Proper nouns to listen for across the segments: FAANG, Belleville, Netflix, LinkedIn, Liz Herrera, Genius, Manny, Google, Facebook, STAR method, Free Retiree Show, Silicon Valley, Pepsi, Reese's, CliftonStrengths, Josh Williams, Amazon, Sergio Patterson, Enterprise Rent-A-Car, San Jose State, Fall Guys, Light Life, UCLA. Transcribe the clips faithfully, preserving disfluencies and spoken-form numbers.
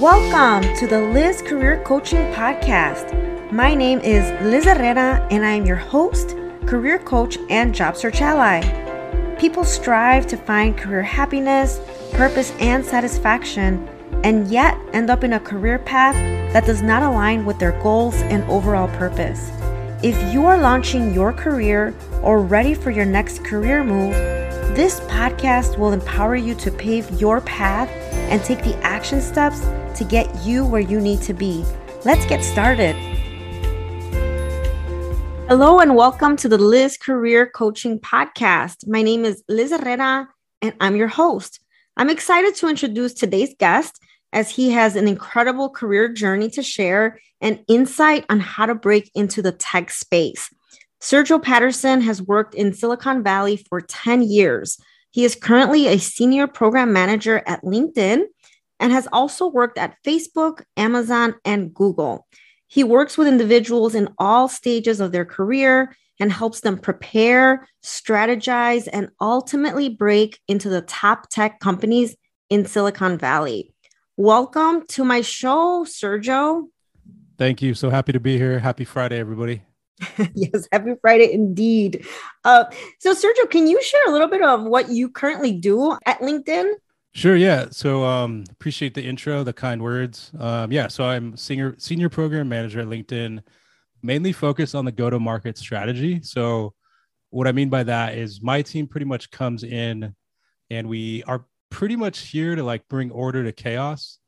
Welcome to the Liz Career Coaching Podcast. My name is Liz Herrera, and I'm your host, career coach, and job search ally. People strive to find career happiness, purpose, and satisfaction, and yet end up in a career path that does not align with their goals and overall purpose. If you are launching your career or ready for your next career move, this podcast will empower you to pave your path and take the action steps to get you where you need to be. Let's get started. Hello and welcome to the Liz Career Coaching Podcast. My name is Liz Herrera and I'm your host. I'm excited to introduce today's guest as he has an incredible career journey to share and insight on how to break into the tech space. Sergio Patterson has worked in Silicon Valley for ten years. He is currently a senior program manager at LinkedIn and has also worked at Facebook, Amazon, and Google. He works with individuals in all stages of their career and helps them prepare, strategize, and ultimately break into the top tech companies in Silicon Valley. Welcome to my show, Sergio. Thank you. So happy to be here. Happy Friday, everybody. Yes, happy Friday indeed. Uh, so Sergio, can you share a little bit of what you currently do at LinkedIn? Sure, yeah. So um, appreciate the intro, the kind words. Um, yeah, so I'm senior, senior program manager at LinkedIn, mainly focused on the go-to-market strategy. So what I mean by that is my team pretty much comes in and we are pretty much here to like bring order to chaos.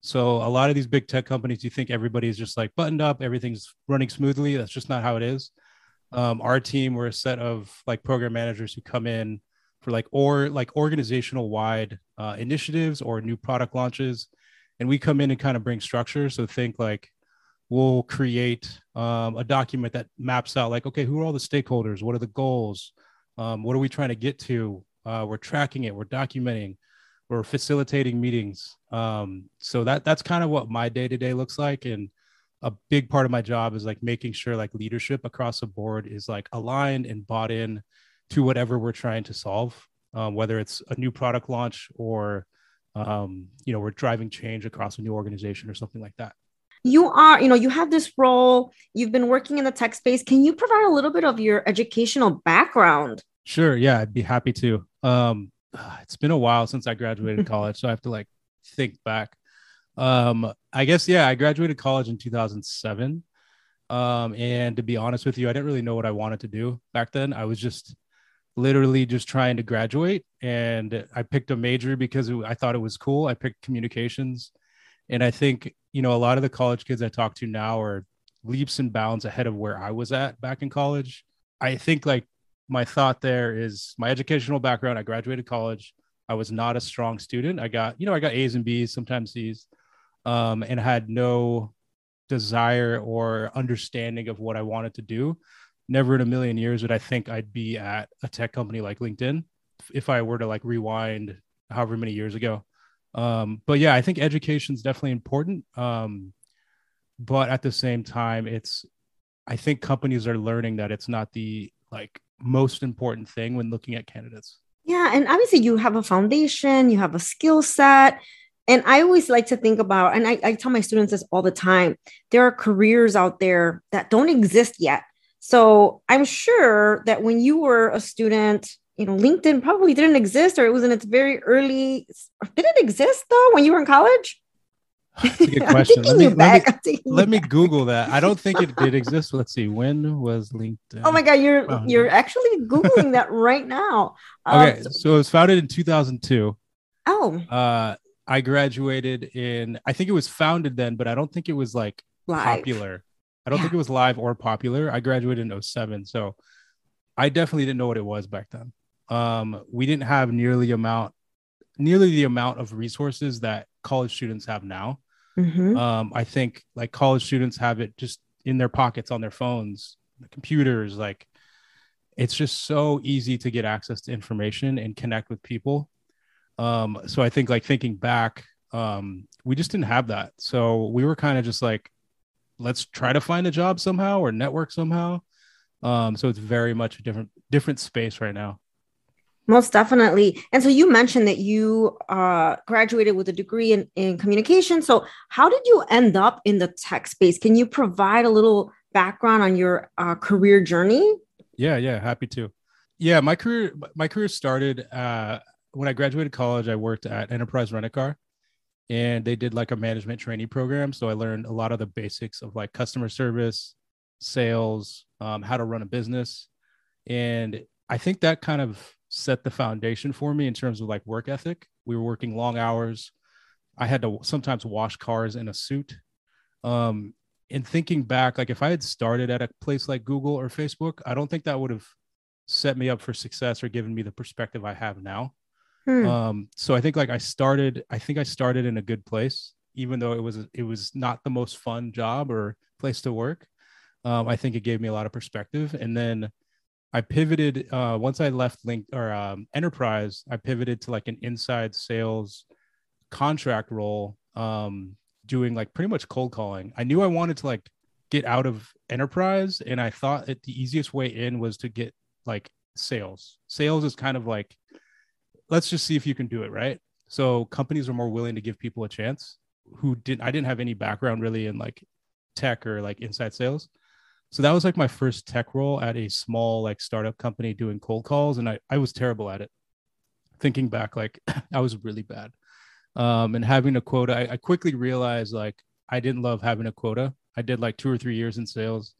So a lot of these big tech companies, you think everybody is just like buttoned up, everything's running smoothly. That's just not how it is. Um, our team, we're a set of like program managers who come in for like or like organizational wide uh, initiatives or new product launches. And we come in and kind of bring structure. So think like we'll create um, a document that maps out like, okay, who are all the stakeholders? What are the goals? Um, what are we trying to get to? Uh, we're tracking it. We're documenting. We're facilitating meetings. Um, so that that's kind of what my day-to-day looks like. And a big part of my job is like making sure like leadership across the board is like aligned and bought in to whatever we're trying to solve, um, whether it's a new product launch or, um, you know, we're driving change across a new organization or something like that. You are, you know, you have this role, you've been working in the tech space. Can you provide a little bit of your educational background? Sure. Yeah, I'd be happy to. Um, It's been a while since I graduated college, so I have to like think back. Um, I guess, yeah, I graduated college in two thousand seven. Um, and to be honest with you, I didn't really know what I wanted to do back then. I was just literally just trying to graduate. And I picked a major because it, I thought it was cool. I picked communications. And I think, you know, a lot of the college kids I talk to now are leaps and bounds ahead of where I was at back in college. I think like my thought there is my educational background. I graduated college. I was not a strong student. I got, you know, I got A's and B's, sometimes C's, um, and had no desire or understanding of what I wanted to do. Never in a million years would I think I'd be at a tech company like LinkedIn if I were to like rewind however many years ago. Um, but yeah, I think education is definitely important. Um, but at the same time, it's, I think companies are learning that it's not the like most important thing when looking at candidates. Yeah. And obviously you have a foundation, you have a skill set. And I always like to think about, and I, I tell my students this all the time, there are careers out there that don't exist yet. So I'm sure that when you were a student, you know, LinkedIn probably didn't exist, or it was in its very early, did it exist though when you were in college? That's a good question. Let me, let, me, let me Google that. I don't think it did exist. Let's see. When was LinkedIn? Oh my God, you're founded. You're actually Googling that right now. Um, okay, so it was founded in two thousand two. Oh. Uh, I graduated in, I think it was founded then, but I don't think it was like live. popular. I don't yeah. think it was live or popular. I graduated in oh seven, so I definitely didn't know what it was back then. Um, we didn't have nearly amount, nearly the amount of resources that college students have now. Mm-hmm. Um, I think like college students have it just in their pockets, on their phones, the computers, like it's just so easy to get access to information and connect with people. Um, so I think like thinking back, um, we just didn't have that. So we were kind of just like, let's try to find a job somehow or network somehow. Um, so it's very much a different, different space right now. Most definitely. And so you mentioned that you uh, graduated with a degree in, in communication. So how did you end up in the tech space? Can you provide a little background on your uh, career journey? Yeah, yeah, happy to. Yeah, my career my career started uh, when I graduated college. I worked at Enterprise Rent-A-Car, and they did like a management trainee program. So I learned a lot of the basics of like customer service, sales, um, how to run a business. And I think that kind of set the foundation for me in terms of like work ethic. We were working long hours. I had to sometimes wash cars in a suit. Um, and thinking back, like if I had started at a place like Google or Facebook, I don't think that would have set me up for success or given me the perspective I have now. Hmm. Um, so I think like I started, I think I started in a good place, even though it was, it was not the most fun job or place to work. Um, I think it gave me a lot of perspective. And then I pivoted uh, once I left Link or um, Enterprise. I pivoted to like an inside sales contract role, um, doing like pretty much cold calling. I knew I wanted to like get out of Enterprise, and I thought that the easiest way in was to get like sales. Sales is kind of like, let's just see if you can do it, right? So companies are more willing to give people a chance who didn't. I didn't have any background really in like tech or like inside sales. So that was like my first tech role at a small like startup company doing cold calls. And I, I was terrible at it. Thinking back, like I was really bad. Um, and having a quota, I, I quickly realized like I didn't love having a quota. I did like two or three years in sales,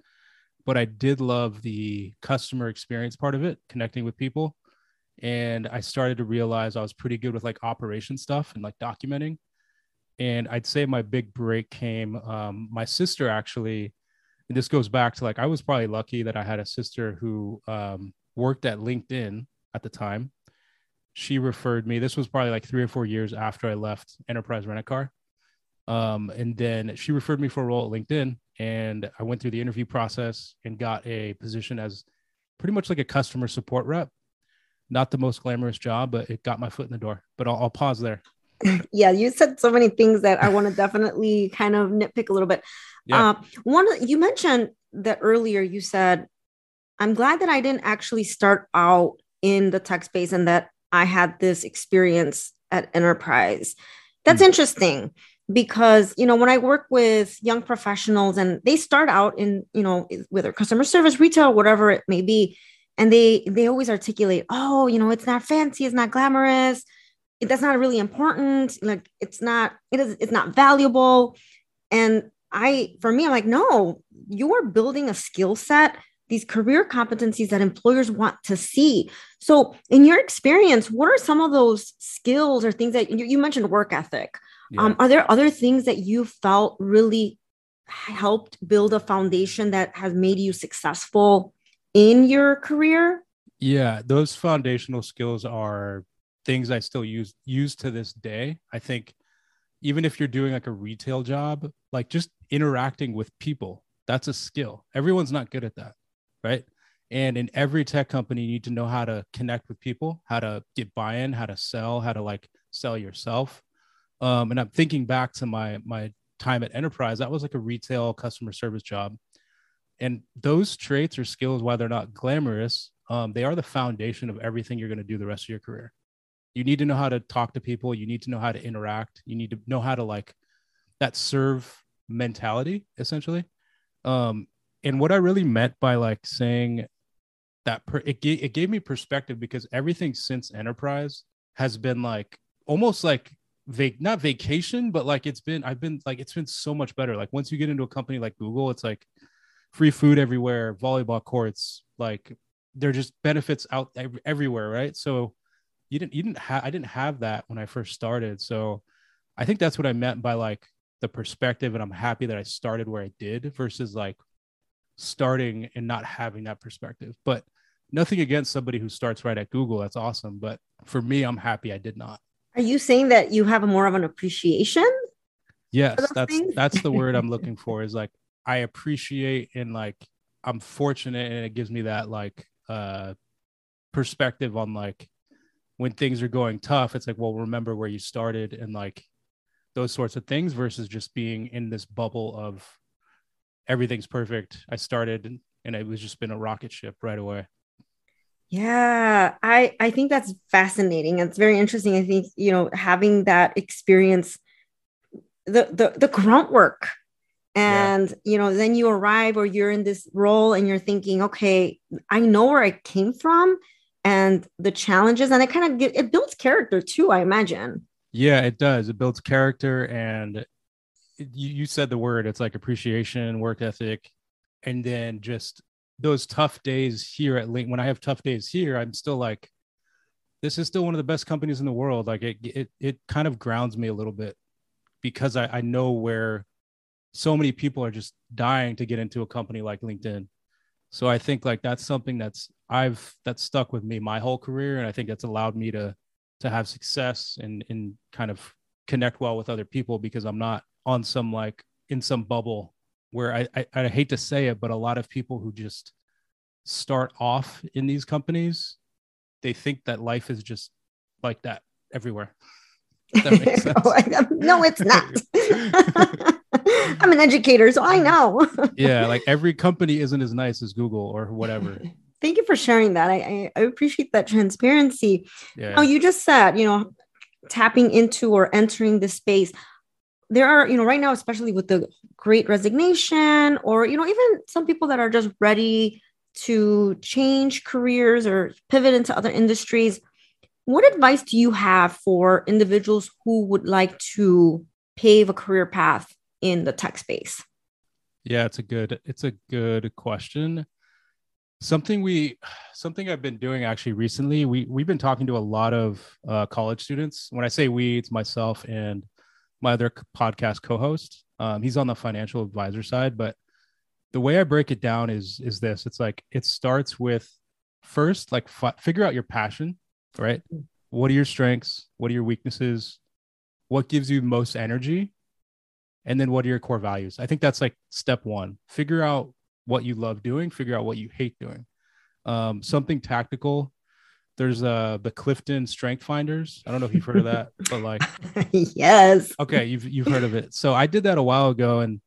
but I did love the customer experience part of it, connecting with people. And I started to realize I was pretty good with like operation stuff and like documenting. And I'd say my big break came, um, my sister actually. And this goes back to like, I was probably lucky that I had a sister who um, worked at LinkedIn at the time. She referred me. This was probably like three or four years after I left Enterprise Rent-A-Car. Um, and then she referred me for a role at LinkedIn. And I went through the interview process and got a position as pretty much like a customer support rep. Not the most glamorous job, but it got my foot in the door. But I'll, I'll pause there. Yeah, you said so many things that I want to definitely kind of nitpick a little bit. Yeah. Uh, one, you mentioned that earlier, you said, I'm glad that I didn't actually start out in the tech space and that I had this experience at Enterprise. That's mm. interesting because, you know, when I work with young professionals and they start out in, you know, whether customer service, retail, whatever it may be, and they they always articulate, oh, you know, it's not fancy, it's not glamorous. That's not really important. Like it's not, it is, it's not valuable. And I, for me, I'm like, no, you are building a skill set, these career competencies that employers want to see. So in your experience, what are some of those skills or things that you, you mentioned work ethic? Yeah. Um, are there other things that you felt really helped build a foundation that has made you successful in your career? Yeah. Those foundational skills are things I still use use to this day. I think even if you're doing like a retail job, like just interacting with people, that's a skill. Everyone's not good at that, right? And in every tech company, you need to know how to connect with people, how to get buy-in, how to sell, how to like sell yourself. Um, and I'm thinking back to my my time at Enterprise, that was like a retail customer service job. And those traits or skills, while they're not glamorous, um, they are the foundation of everything you're going to do the rest of your career. You need to know how to talk to people. You need to know how to interact. You need to know how to like that serve mentality, essentially. Um, and what I really meant by like saying that per- it, g- it gave me perspective because everything since Enterprise has been like almost like vac- not vacation, but like it's been, I've been like, it's been so much better. Like once you get into a company like Google, it's like free food everywhere, volleyball courts, like there are just benefits out ev- everywhere. Right. So You didn't, you didn't have, I didn't have that when I first started. So I think that's what I meant by like the perspective. And I'm happy that I started where I did versus like starting and not having that perspective, but nothing against somebody who starts right at Google. That's awesome. But for me, I'm happy I did not. Are you saying that you have more of an appreciation? Yes. That's, things? that's the word I'm looking for is like, I appreciate and like, I'm fortunate and it gives me that like uh, perspective on like, when things are going tough, it's like, well, remember where you started and like those sorts of things versus just being in this bubble of everything's perfect. I started and it was just been a rocket ship right away. Yeah, I, I think that's fascinating. It's very interesting. I think, you know, having that experience, the the, the grunt work. And, yeah. you know, then you arrive or you're in this role and you're thinking, okay, I know where I came from and the challenges, and it kind of get, it builds character too, I imagine. Yeah, it does. It builds character. And it, you, you said the word, it's like appreciation, work ethic, and then just those tough days here at LinkedIn. When I have tough days here, I'm still like, this is still one of the best companies in the world. Like it, it, it kind of grounds me a little bit because I, I know where so many people are just dying to get into a company like LinkedIn. So I think like that's something that's I've that's stuck with me my whole career. And I think that's allowed me to, to have success and, and kind of connect well with other people because I'm not on some, like in some bubble where I, I, I hate to say it, but a lot of people who just start off in these companies, they think that life is just like that everywhere. If that makes sense. No, it's not. I'm an educator, so I know. Yeah, like every company isn't as nice as Google or whatever. Thank you for sharing that. I, I appreciate that transparency. Yeah. Now, you just said, you know, tapping into or entering the space. There are, you know, right now, especially with the great resignation or, you know, even some people that are just ready to change careers or pivot into other industries. What advice do you have for individuals who would like to pave a career path in the tech space? Yeah, it's a good, it's a good question. Something we, something I've been doing actually recently, we, we've been talking to a lot of uh, college students. When I say we, it's myself and my other podcast co-host. Um, he's on the financial advisor side, but the way I break it down is, is this, it's like, it starts with first, like fi- figure out your passion, right? What are your strengths? What are your weaknesses? What gives you most energy? And then what are your core values? I think that's like step one. Figure out what you love doing, figure out what you hate doing. Um, something tactical. There's uh, the Clifton Strength Finders. I don't know if you've heard of that, but like, yes. Okay. You've, you've heard of it. So I did that a while ago, and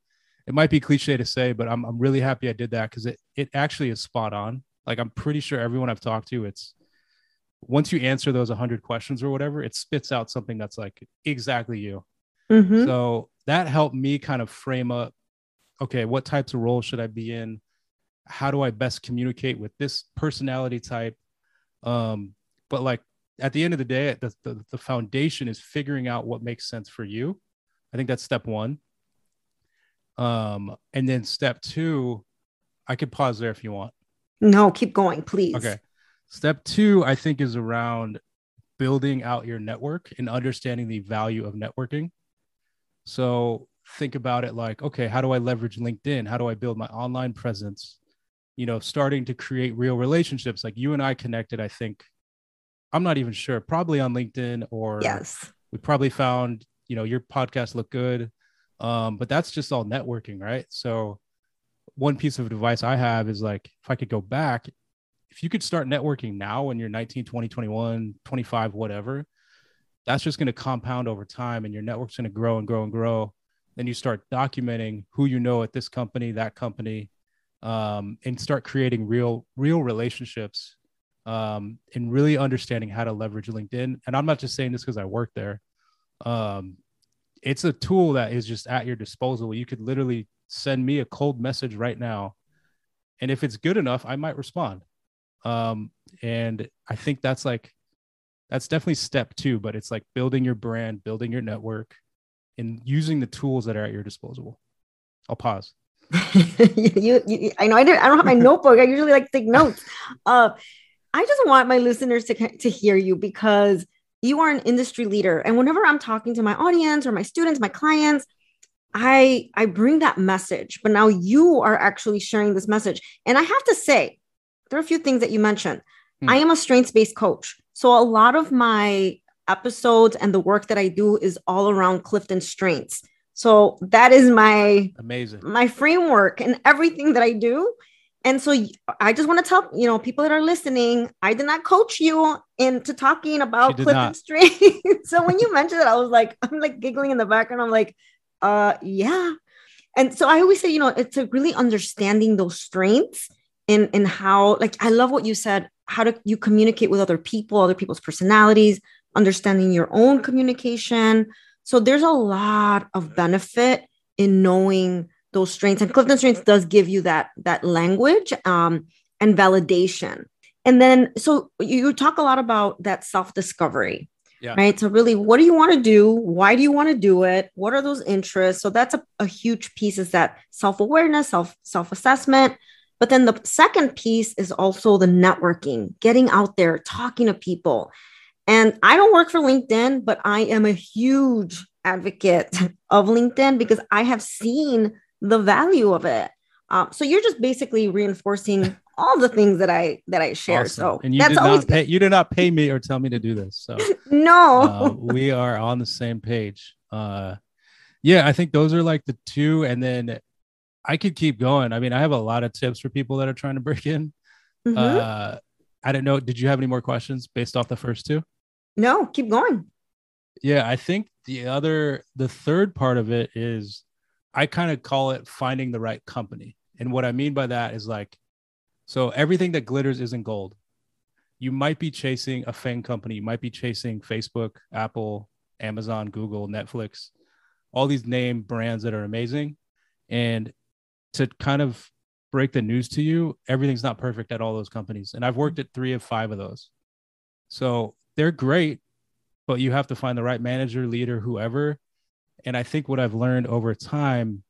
it might be cliche to say, but I'm I'm really happy I did that because it, it actually is spot on. Like I'm pretty sure everyone I've talked to, it's once you answer those a hundred questions or whatever, it spits out something that's like exactly you. Mm-hmm. So that helped me kind of frame up, okay, what types of roles should I be in? How do I best communicate with this personality type? Um, but like at the end of the day, the, the, the foundation is figuring out what makes sense for you. I think that's step one. Um, and then step two, I could pause there if you want. No, keep going, please. Okay. Step two, I think, is around building out your network and understanding the value of networking. So think about it like, okay, how do I leverage LinkedIn? How do I build my online presence? You know, starting to create real relationships. Like you and I connected, I think, I'm not even sure, probably on LinkedIn, or yes, we probably found, you know, your podcast looked good. Um, but that's just all networking, right? So one piece of advice I have is like, if I could go back, if you could start networking now when you're nineteen, twenty, twenty-one, twenty-five, whatever, that's just going to compound over time, and your network's going to grow and grow and grow. Then you start documenting who you know at this company, that company, um, and start creating real, real relationships, um, and really understanding how to leverage LinkedIn. And I'm not just saying this because I work there. Um, it's a tool that is just at your disposal. You could literally send me a cold message right now, and if it's good enough, I might respond. Um, and I think that's like, that's definitely step two, but it's like building your brand, building your network, and using the tools that are at your disposal. I'll pause. you, you, I know I, didn't, I don't have my notebook. I usually like take notes. Uh, I just want my listeners to, to hear you, because you are an industry leader. And whenever I'm talking to my audience or my students, my clients, I, I bring that message, but now you are actually sharing this message. And I have to say, there are a few things that you mentioned. Hmm. I am a strengths-based coach. So a lot of my episodes and the work that I do is all around Clifton Strengths. So that is my amazing my framework and everything that I do. And so I just want to tell, you know, people that are listening, I did not coach you into talking about Clifton Strengths. So when you mentioned it, I was like, I'm like giggling in the background. I'm like, uh, yeah. And so I always say, you know, it's a really understanding those strengths in, in how, like, I love what you said, how do you communicate with other people, other people's personalities, understanding your own communication. So there's a lot of benefit in knowing those strengths, and CliftonStrengths does give you that, that language um, and validation. And then, so you talk a lot about that self-discovery, yeah. right? So really, what do you want to do? Why do you want to do it? What are those interests? So that's a, a huge piece, is that self-awareness, self, self-assessment. But then the second piece is also the networking, getting out there, talking to people. And I don't work for LinkedIn, but I am a huge advocate of LinkedIn because I have seen the value of it. Um, so you're just basically reinforcing all the things that I that I share. Awesome. So and you that's did always not pay, you did not pay me or tell me to do this. So no, uh, we are on the same page. Uh, yeah, I think those are like the two, and then I could keep going. I mean, I have a lot of tips for people that are trying to break in. Mm-hmm. Uh, I don't know. Did you have any more questions based off the first two? No, keep going. Yeah, I think the other, the third part of it is, I kind of call it finding the right company. And what I mean by that is like, so everything that glitters isn't gold. You might be chasing a FAANG company. You might be chasing Facebook, Apple, Amazon, Google, Netflix, all these name brands that are amazing. And to kind of break the news to you, everything's not perfect at all those companies. And I've worked at three of five of those. So they're great, but you have to find the right manager, leader, whoever. And I think what I've learned over time,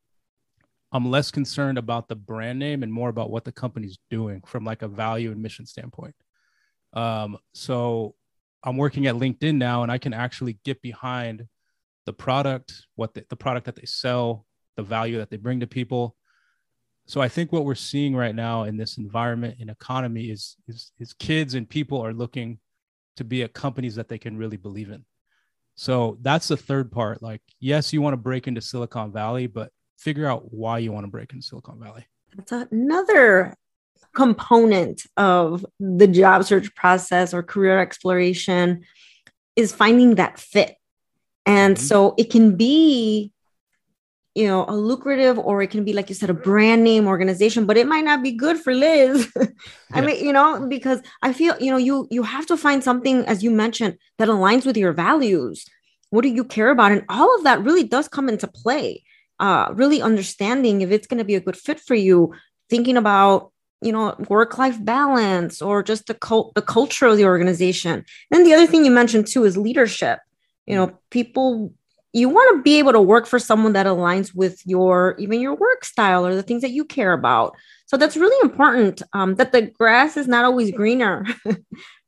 I'm less concerned about the brand name and more about what the company's doing from like a value and mission standpoint. Um, so I'm working at LinkedIn now, and I can actually get behind the product, what the, the product that they sell, the value that they bring to people. So I think what we're seeing right now in this environment and economy is, is, is kids and people are looking to be at companies that they can really believe in. So that's the third part. Like, yes, you want to break into Silicon Valley, but figure out why you want to break into Silicon Valley. That's another component of the job search process or career exploration, is finding that fit. And mm-hmm. so it can be, you know, a lucrative, or it can be, like you said, a brand name organization, but it might not be good for Liz. I yeah. mean, you know, because I feel, you know, you, you have to find something, as you mentioned, that aligns with your values. What do you care about? And all of that really does come into play. Uh, really understanding if it's going to be a good fit for you, thinking about, you know, work-life balance, or just the cult, the culture of the organization. Then the other thing you mentioned too is leadership. You know, people, you want to be able to work for someone that aligns with your, even your work style or the things that you care about. So that's really important, um, that the grass is not always greener,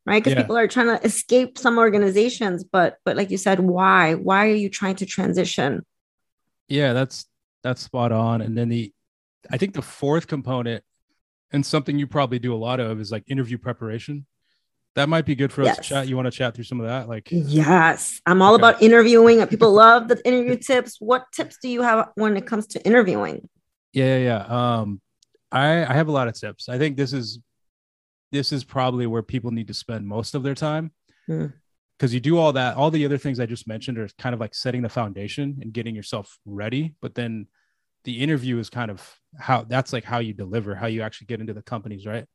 right? Because yeah. people are trying to escape some organizations, but, but like you said, why, why are you trying to transition? Yeah, that's, that's spot on. And then the, I think the fourth component, and something you probably do a lot of, is like interview preparation. That might be good for yes. us to chat. You want to chat through some of that? Like, yes, I'm all okay. about interviewing, and people love the interview tips. What tips do you have when it comes to interviewing? Yeah, yeah, yeah. Um, I, I have a lot of tips. I think this is, this is probably where people need to spend most of their time, because mm. you do all that. All the other things I just mentioned are kind of like setting the foundation and getting yourself ready. But then the interview is kind of how, that's like how you deliver, how you actually get into the companies, right?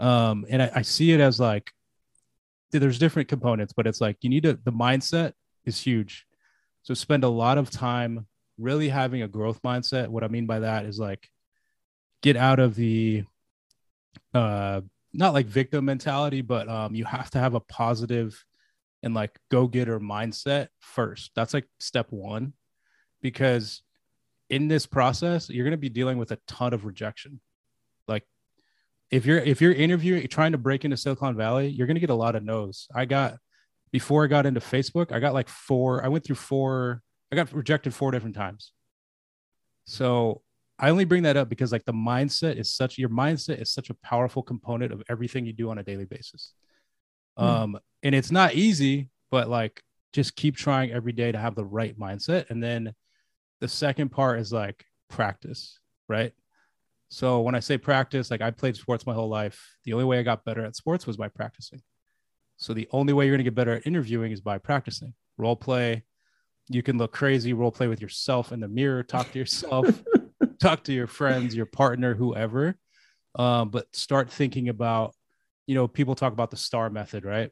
Um, and I, I see it as like, there's different components, but it's like, you need to, the mindset is huge. So spend a lot of time really having a growth mindset. What I mean by that is like, get out of the, uh, not like victim mentality, but um, you have to have a positive and like go-getter mindset first. That's like step one, because in this process, you're going to be dealing with a ton of rejection. Like, If you're if you're interviewing, trying to break into Silicon Valley, you're going to get a lot of no's. I got, before I got into Facebook, I got like four, I went through four, I got rejected four different times. So I only bring that up because like the mindset is such, your mindset is such a powerful component of everything you do on a daily basis. Mm. Um, and it's not easy, but like, just keep trying every day to have the right mindset. And then the second part is like practice, right? So when I say practice, like I played sports my whole life. The only way I got better at sports was by practicing. So the only way you're going to get better at interviewing is by practicing. Role play. You can look crazy, role play with yourself in the mirror, talk to yourself, talk to your friends, your partner, whoever. Um, but start thinking about, you know, people talk about the STAR method, right?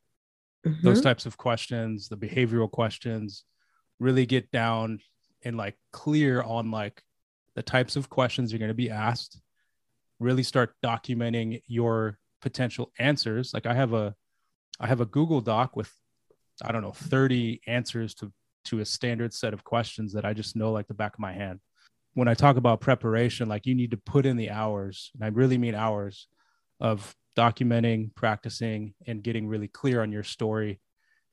Mm-hmm. Those types of questions, the behavioral questions, really get down and like clear on like the types of questions you're going to be asked. Really start documenting your potential answers. Like I have a, I have a Google Doc with, I don't know, thirty answers to, to a standard set of questions that I just know like the back of my hand. When I talk about preparation, like you need to put in the hours, and I really mean hours of documenting, practicing, and getting really clear on your story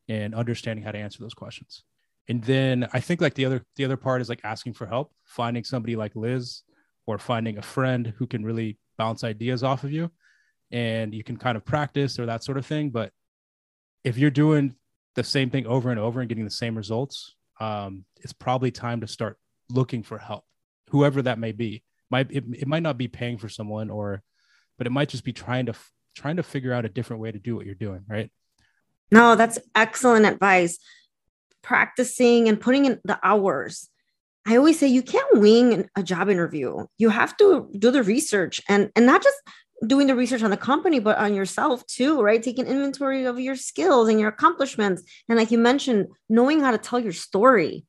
and understanding how to answer those questions. And then I think like the other, the other part is like asking for help, finding somebody like Liz or finding a friend who can really bounce ideas off of you and you can kind of practice or that sort of thing. But if you're doing the same thing over and over and getting the same results, um, it's probably time to start looking for help. Whoever that may be, might, it, it might not be paying for someone or, but it might just be trying to, trying to figure out a different way to do what you're doing. Right. No, that's excellent advice. Practicing and putting in the hours. I always say you can't wing a job interview. You have to do the research and, and not just doing the research on the company, but on yourself too, right? Taking inventory of your skills and your accomplishments. And like you mentioned, knowing how to tell your story.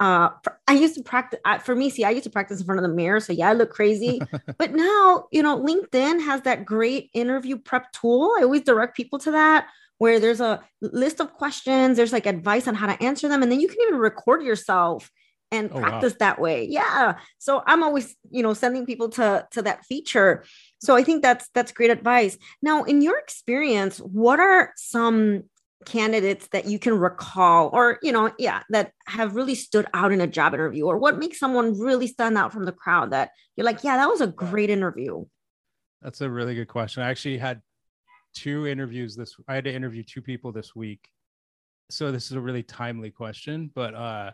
Uh, I used to practice for me. See, I used to practice in front of the mirror. So yeah, I look crazy, but now, you know, LinkedIn has that great interview prep tool. I always direct people to that, where there's a list of questions. There's like advice on how to answer them. And then you can even record yourself and oh, practice wow. that way. Yeah. So I'm always, you know, sending people to, to that feature. So I think that's, that's great advice. Now, in your experience, what are some candidates that you can recall or, you know, yeah, that have really stood out in a job interview, or what makes someone really stand out from the crowd that you're like, yeah, that was a great interview? That's a really good question. I actually had two interviews this, I had to interview two people this week. So this is a really timely question, but uh,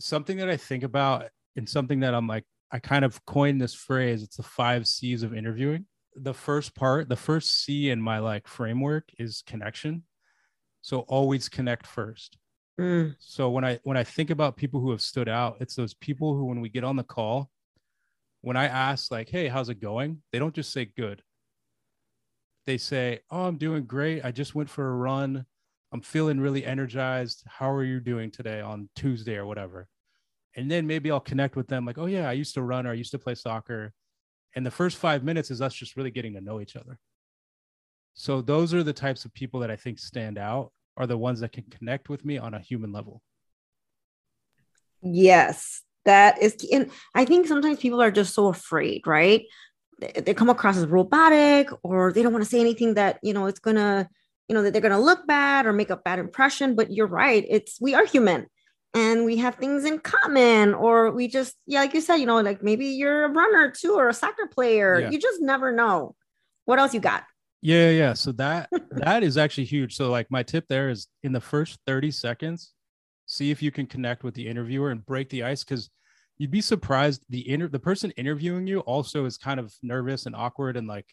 something that I think about and something that I'm like, I kind of coined this phrase, it's the five C's of interviewing. The first part, the first C in my like framework is connection. So always connect first. Mm. So when I, when I think about people who have stood out, it's those people who, when we get on the call, when I ask like, hey, how's it going? They don't just say good. They say, oh, I'm doing great. I just went for a run. I'm feeling really energized. How are you doing today on Tuesday or whatever? And then maybe I'll connect with them like, oh yeah, I used to run or I used to play soccer. And the first five minutes is us just really getting to know each other. So those are the types of people that I think stand out, are the ones that can connect with me on a human level. Yes, that is. And I think sometimes people are just so afraid, right? They come across as robotic, or they don't want to say anything that, you know, it's going to, you know, that they're going to look bad or make a bad impression. But you're right. It's, we are human and we have things in common, or we just, yeah, like you said, you know, like maybe you're a runner too, or a soccer player. Yeah. You just never know. What else you got? Yeah. Yeah. So that, that is actually huge. So like my tip there is, in the first thirty seconds, see if you can connect with the interviewer and break the ice. Cause you'd be surprised. The inter- the person interviewing you also is kind of nervous and awkward, and like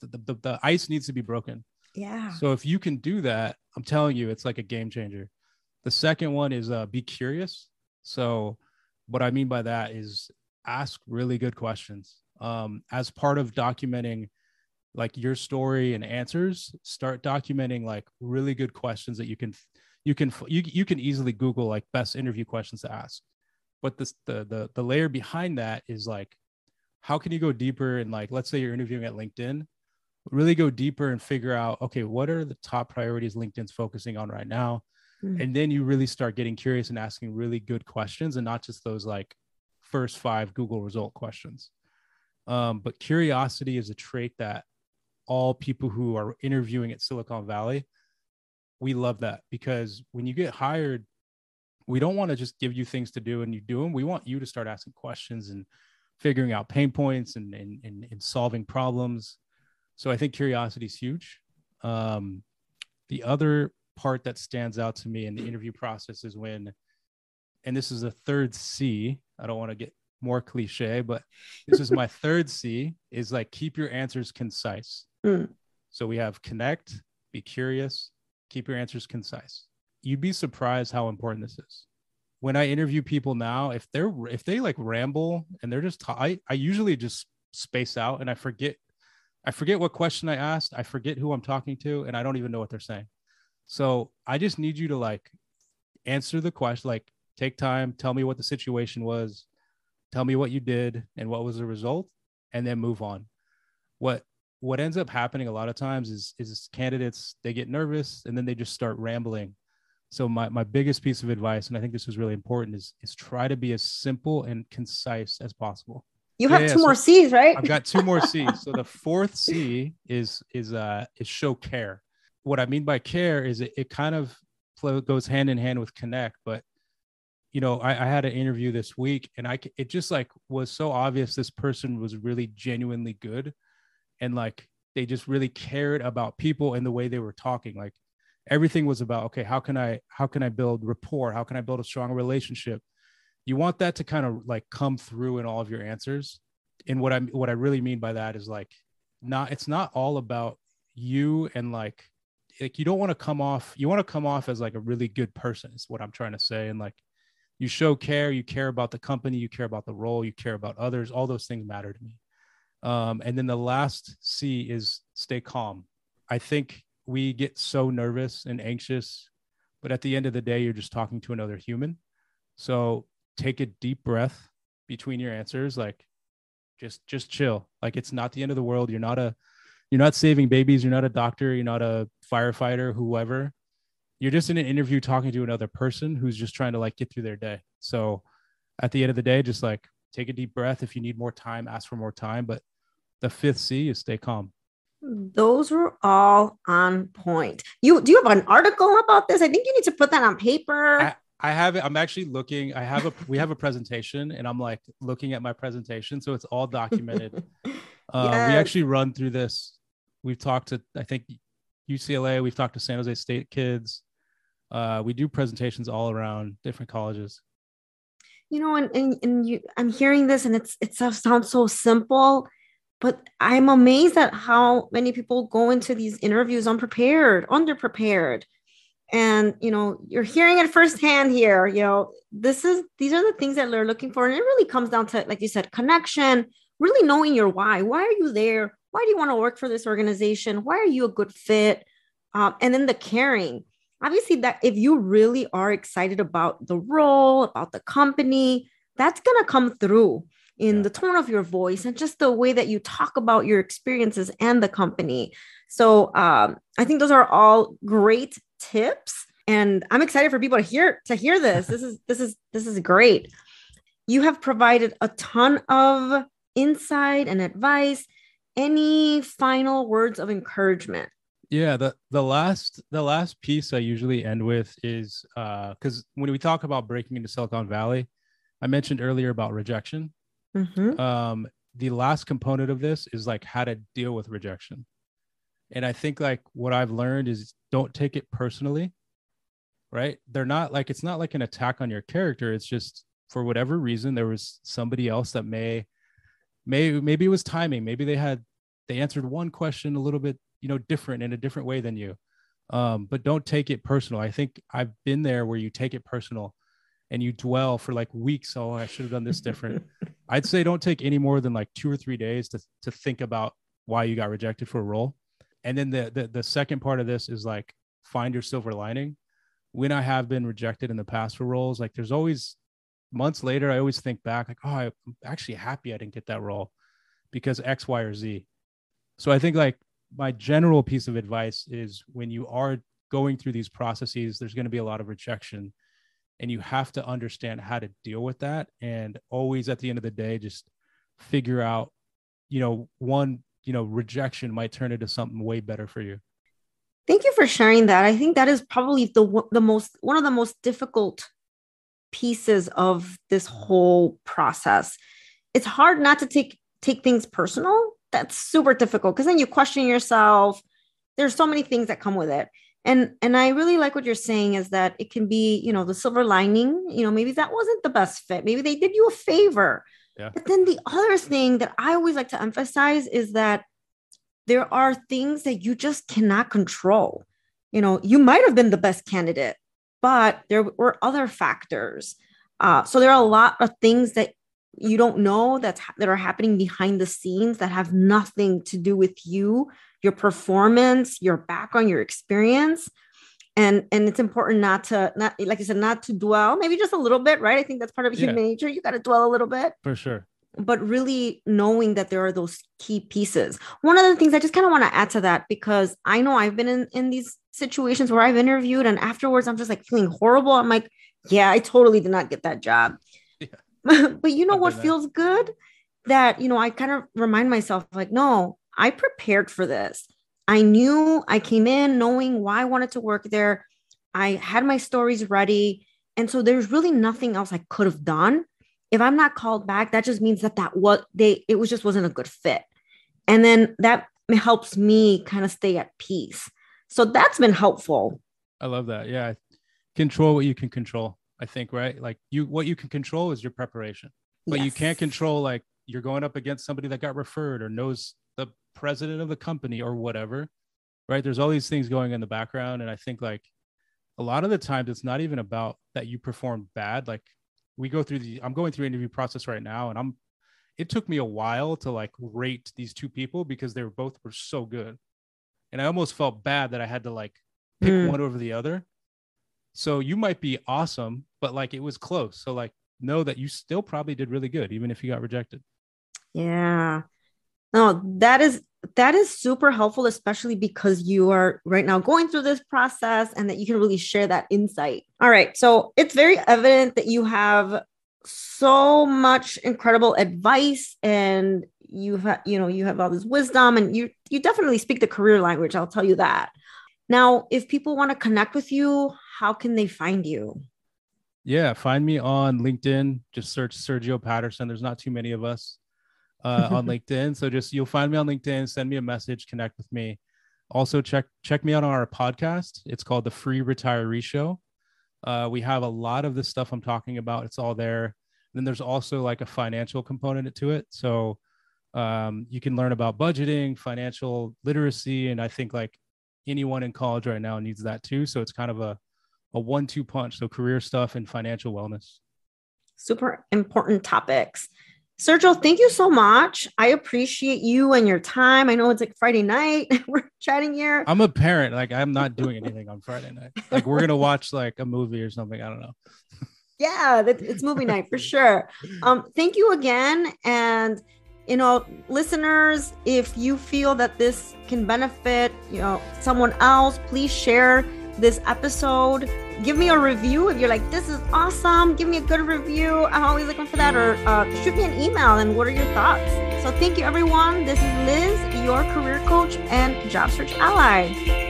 the, the, the ice needs to be broken. Yeah. So if you can do that, I'm telling you, it's like a game changer. The second one is uh, be curious. So what I mean by that is ask really good questions. Um, as part of documenting like your story and answers, start documenting like really good questions that you can, you can, you, you can easily Google like best interview questions to ask. But this, the, the, the layer behind that is like, how can you go deeper? And like, let's say you're interviewing at LinkedIn, really go deeper and figure out, okay, what are the top priorities LinkedIn's focusing on right now? Mm-hmm. And then you really start getting curious and asking really good questions, and not just those like first five Google result questions. Um, but curiosity is a trait that all people who are interviewing at Silicon Valley, we love that, because when you get hired, we don't want to just give you things to do and you do them. We want you to start asking questions and figuring out pain points and, and, and, and solving problems. So I think curiosity is huge. Um, the other part that stands out to me in the interview process is when, and this is the third C, I don't want to get more cliche, but this is my third C, is like, keep your answers concise. Mm. So we have connect, be curious, keep your answers concise. You'd be surprised how important this is. When I interview people now, if they're, if they like ramble and they're just, t- I, I usually just space out and I forget I forget what question I asked. I forget who I'm talking to, and I don't even know what they're saying. So I just need you to like answer the question, like take time, tell me what the situation was, tell me what you did and what was the result, and then move on. What what ends up happening a lot of times is, is candidates, they get nervous and then they just start rambling. So my, my biggest piece of advice, and I think this was really important, is, is try to be as simple and concise as possible. You have yeah, two yeah. more so C's, right? I've got two more C's. So the fourth C is, is, uh, is show care. What I mean by care is it, it kind of goes hand in hand with connect, but you know, I, I had an interview this week and I, it just like was so obvious this person was really genuinely good. And like, they just really cared about people and the way they were talking. Like everything was about, okay, how can I, how can I build rapport? How can I build a strong relationship? You want that to kind of like come through in all of your answers. And what I, what I really mean by that is like, not, it's not all about you and like, like you don't want to come off, you want to come off as like a really good person is what I'm trying to say. And like, you show care, you care about the company, you care about the role, you care about others. All those things matter to me. Um, and then the last C is stay calm. I think we get so nervous and anxious, but at the end of the day, you're just talking to another human. So take a deep breath between your answers. Like just, just chill. Like it's not the end of the world. You're not a, you're not saving babies. You're not a doctor. You're not a firefighter, whoever. You're just in an interview talking to another person who's just trying to like get through their day. So at the end of the day, just like take a deep breath. If you need more time, ask for more time. But the fifth C is stay calm. Those were all on point. You do you have an article about this? I think you need to put that on paper. I, I have it. I'm actually looking. I have a we have a presentation, and I'm like looking at my presentation, so it's all documented. yes. uh, we actually run through this. We've talked to I think U C L A. We've talked to San Jose State kids. Uh, we do presentations all around different colleges. You know, and, and, and you, I'm hearing this and it's, it sounds so simple, but I'm amazed at how many people go into these interviews unprepared, underprepared. And, you know, you're hearing it firsthand here, you know, this is, these are the things that they're looking for. And it really comes down to, like you said, connection, really knowing your why. Why are you there? Why do you want to work for this organization? Why are you a good fit? Um, and then the caring. Obviously, that if you really are excited about the role, about the company, that's going to come through in yeah. the tone of your voice and just the way that you talk about your experiences and the company. So um, I think those are all great tips. And I'm excited for people to hear to hear this. This is this is this is great. You have provided a ton of insight and advice. Any final words of encouragement? Yeah, the, the last the last piece I usually end with is uh, because when we talk about breaking into Silicon Valley, I mentioned earlier about rejection. Mm-hmm. Um, the last component of this is like how to deal with rejection. And I think like what I've learned is don't take it personally, right? They're not like, it's not like an attack on your character. It's just for whatever reason, there was somebody else that may, may maybe it was timing. Maybe they had, they answered one question a little bit you know, different in a different way than you. Um, but don't take it personal. I think I've been there where you take it personal and you dwell for like weeks. Oh, I should have done this different. I'd say don't take any more than like two or three days to, to think about why you got rejected for a role. And then the, the, the second part of this is like, find your silver lining. When I have been rejected in the past for roles, like there's always months later, I always think back like, oh, I'm actually happy I didn't get that role because X, Y, or Z. So I think like, my general piece of advice is when you are going through these processes, there's going to be a lot of rejection and you have to understand how to deal with that. And always at the end of the day, just figure out, you know, one, you know, rejection might turn into something way better for you. Thank you for sharing that. I think that is probably the, the most, one of the most difficult pieces of this whole process. It's hard not to take, take things personal. That's super difficult because then you question yourself. There's so many things that come with it. And, and I really like what you're saying is that it can be, you know, the silver lining, you know, maybe that wasn't the best fit. Maybe they did you a favor. Yeah. But then the other thing that I always like to emphasize is that there are things that you just cannot control. You know, you might've been the best candidate, but there were other factors. Uh, so there are a lot of things that you don't know that's, that are happening behind the scenes that have nothing to do with you, your performance, your background, your experience. And, and it's important not to, not like I said, not to dwell, maybe just a little bit, right? I think that's part of human yeah. nature. You got to dwell a little bit. For sure. But really knowing that there are those key pieces. One of the things I just kind of want to add to that, because I know I've been in, in these situations where I've interviewed and afterwards I'm just like feeling horrible. I'm like, yeah, I totally did not get that job. Yeah. But you know what that. feels good? That, you know, I kind of remind myself like, no, I prepared for this. I knew I came in knowing why I wanted to work there. I had my stories ready. And so there's really nothing else I could have done. If I'm not called back, that just means that that was they, it was just wasn't a good fit. And then that helps me kind of stay at peace. So that's been helpful. I love that. Yeah. Control what you can control, I think, right? Like you, what you can control is your preparation, but yes. you can't control, like you're going up against somebody that got referred or knows the president of the company or whatever, right? There's all these things going in the background. And I think like a lot of the times it's not even about that you perform bad. Like, we go through the, I'm going through interview process right now. And I'm, it took me a while to like rate these two people because they were both were so good. And I almost felt bad that I had to like pick mm. one over the other. So you might be awesome, but like, it was close. So like, know that you still probably did really good, even if you got rejected. Yeah. No, that is, that is super helpful, especially because you are right now going through this process and that you can really share that insight. All right. So it's very evident that you have so much incredible advice and you have, you know, you have all this wisdom and you, you definitely speak the career language. I'll tell you that. Now, if people want to connect with you, how can they find you? Yeah. Find me on LinkedIn. Just search Sergio Patterson. There's not too many of us. uh, on LinkedIn. So just, you'll find me on LinkedIn, send me a message, connect with me. Also check, check me out on our podcast. It's called the Free Retiree Show. Uh, we have a lot of the stuff I'm talking about. It's all there. And then there's also like a financial component to it. So, um, you can learn about budgeting, financial literacy. And I think like anyone in college right now needs that too. So it's kind of a, a one-two punch. So career stuff and financial wellness. Super important topics. Sergio, thank you so much. I appreciate you and your time. I know it's like Friday night. We're chatting here. I'm a parent. Like I'm not doing anything on Friday night. Like we're going to watch like a movie or something. I don't know. Yeah, it's movie night for sure. Um, thank you again. And, you know, listeners, if you feel that this can benefit, you know, someone else, please share this episode. Give me a review if you're like, this is awesome. Give me a good review. I'm always looking for that. Or uh, shoot me an email and what are your thoughts? So thank you, everyone. This is Liz, your career coach and job search ally.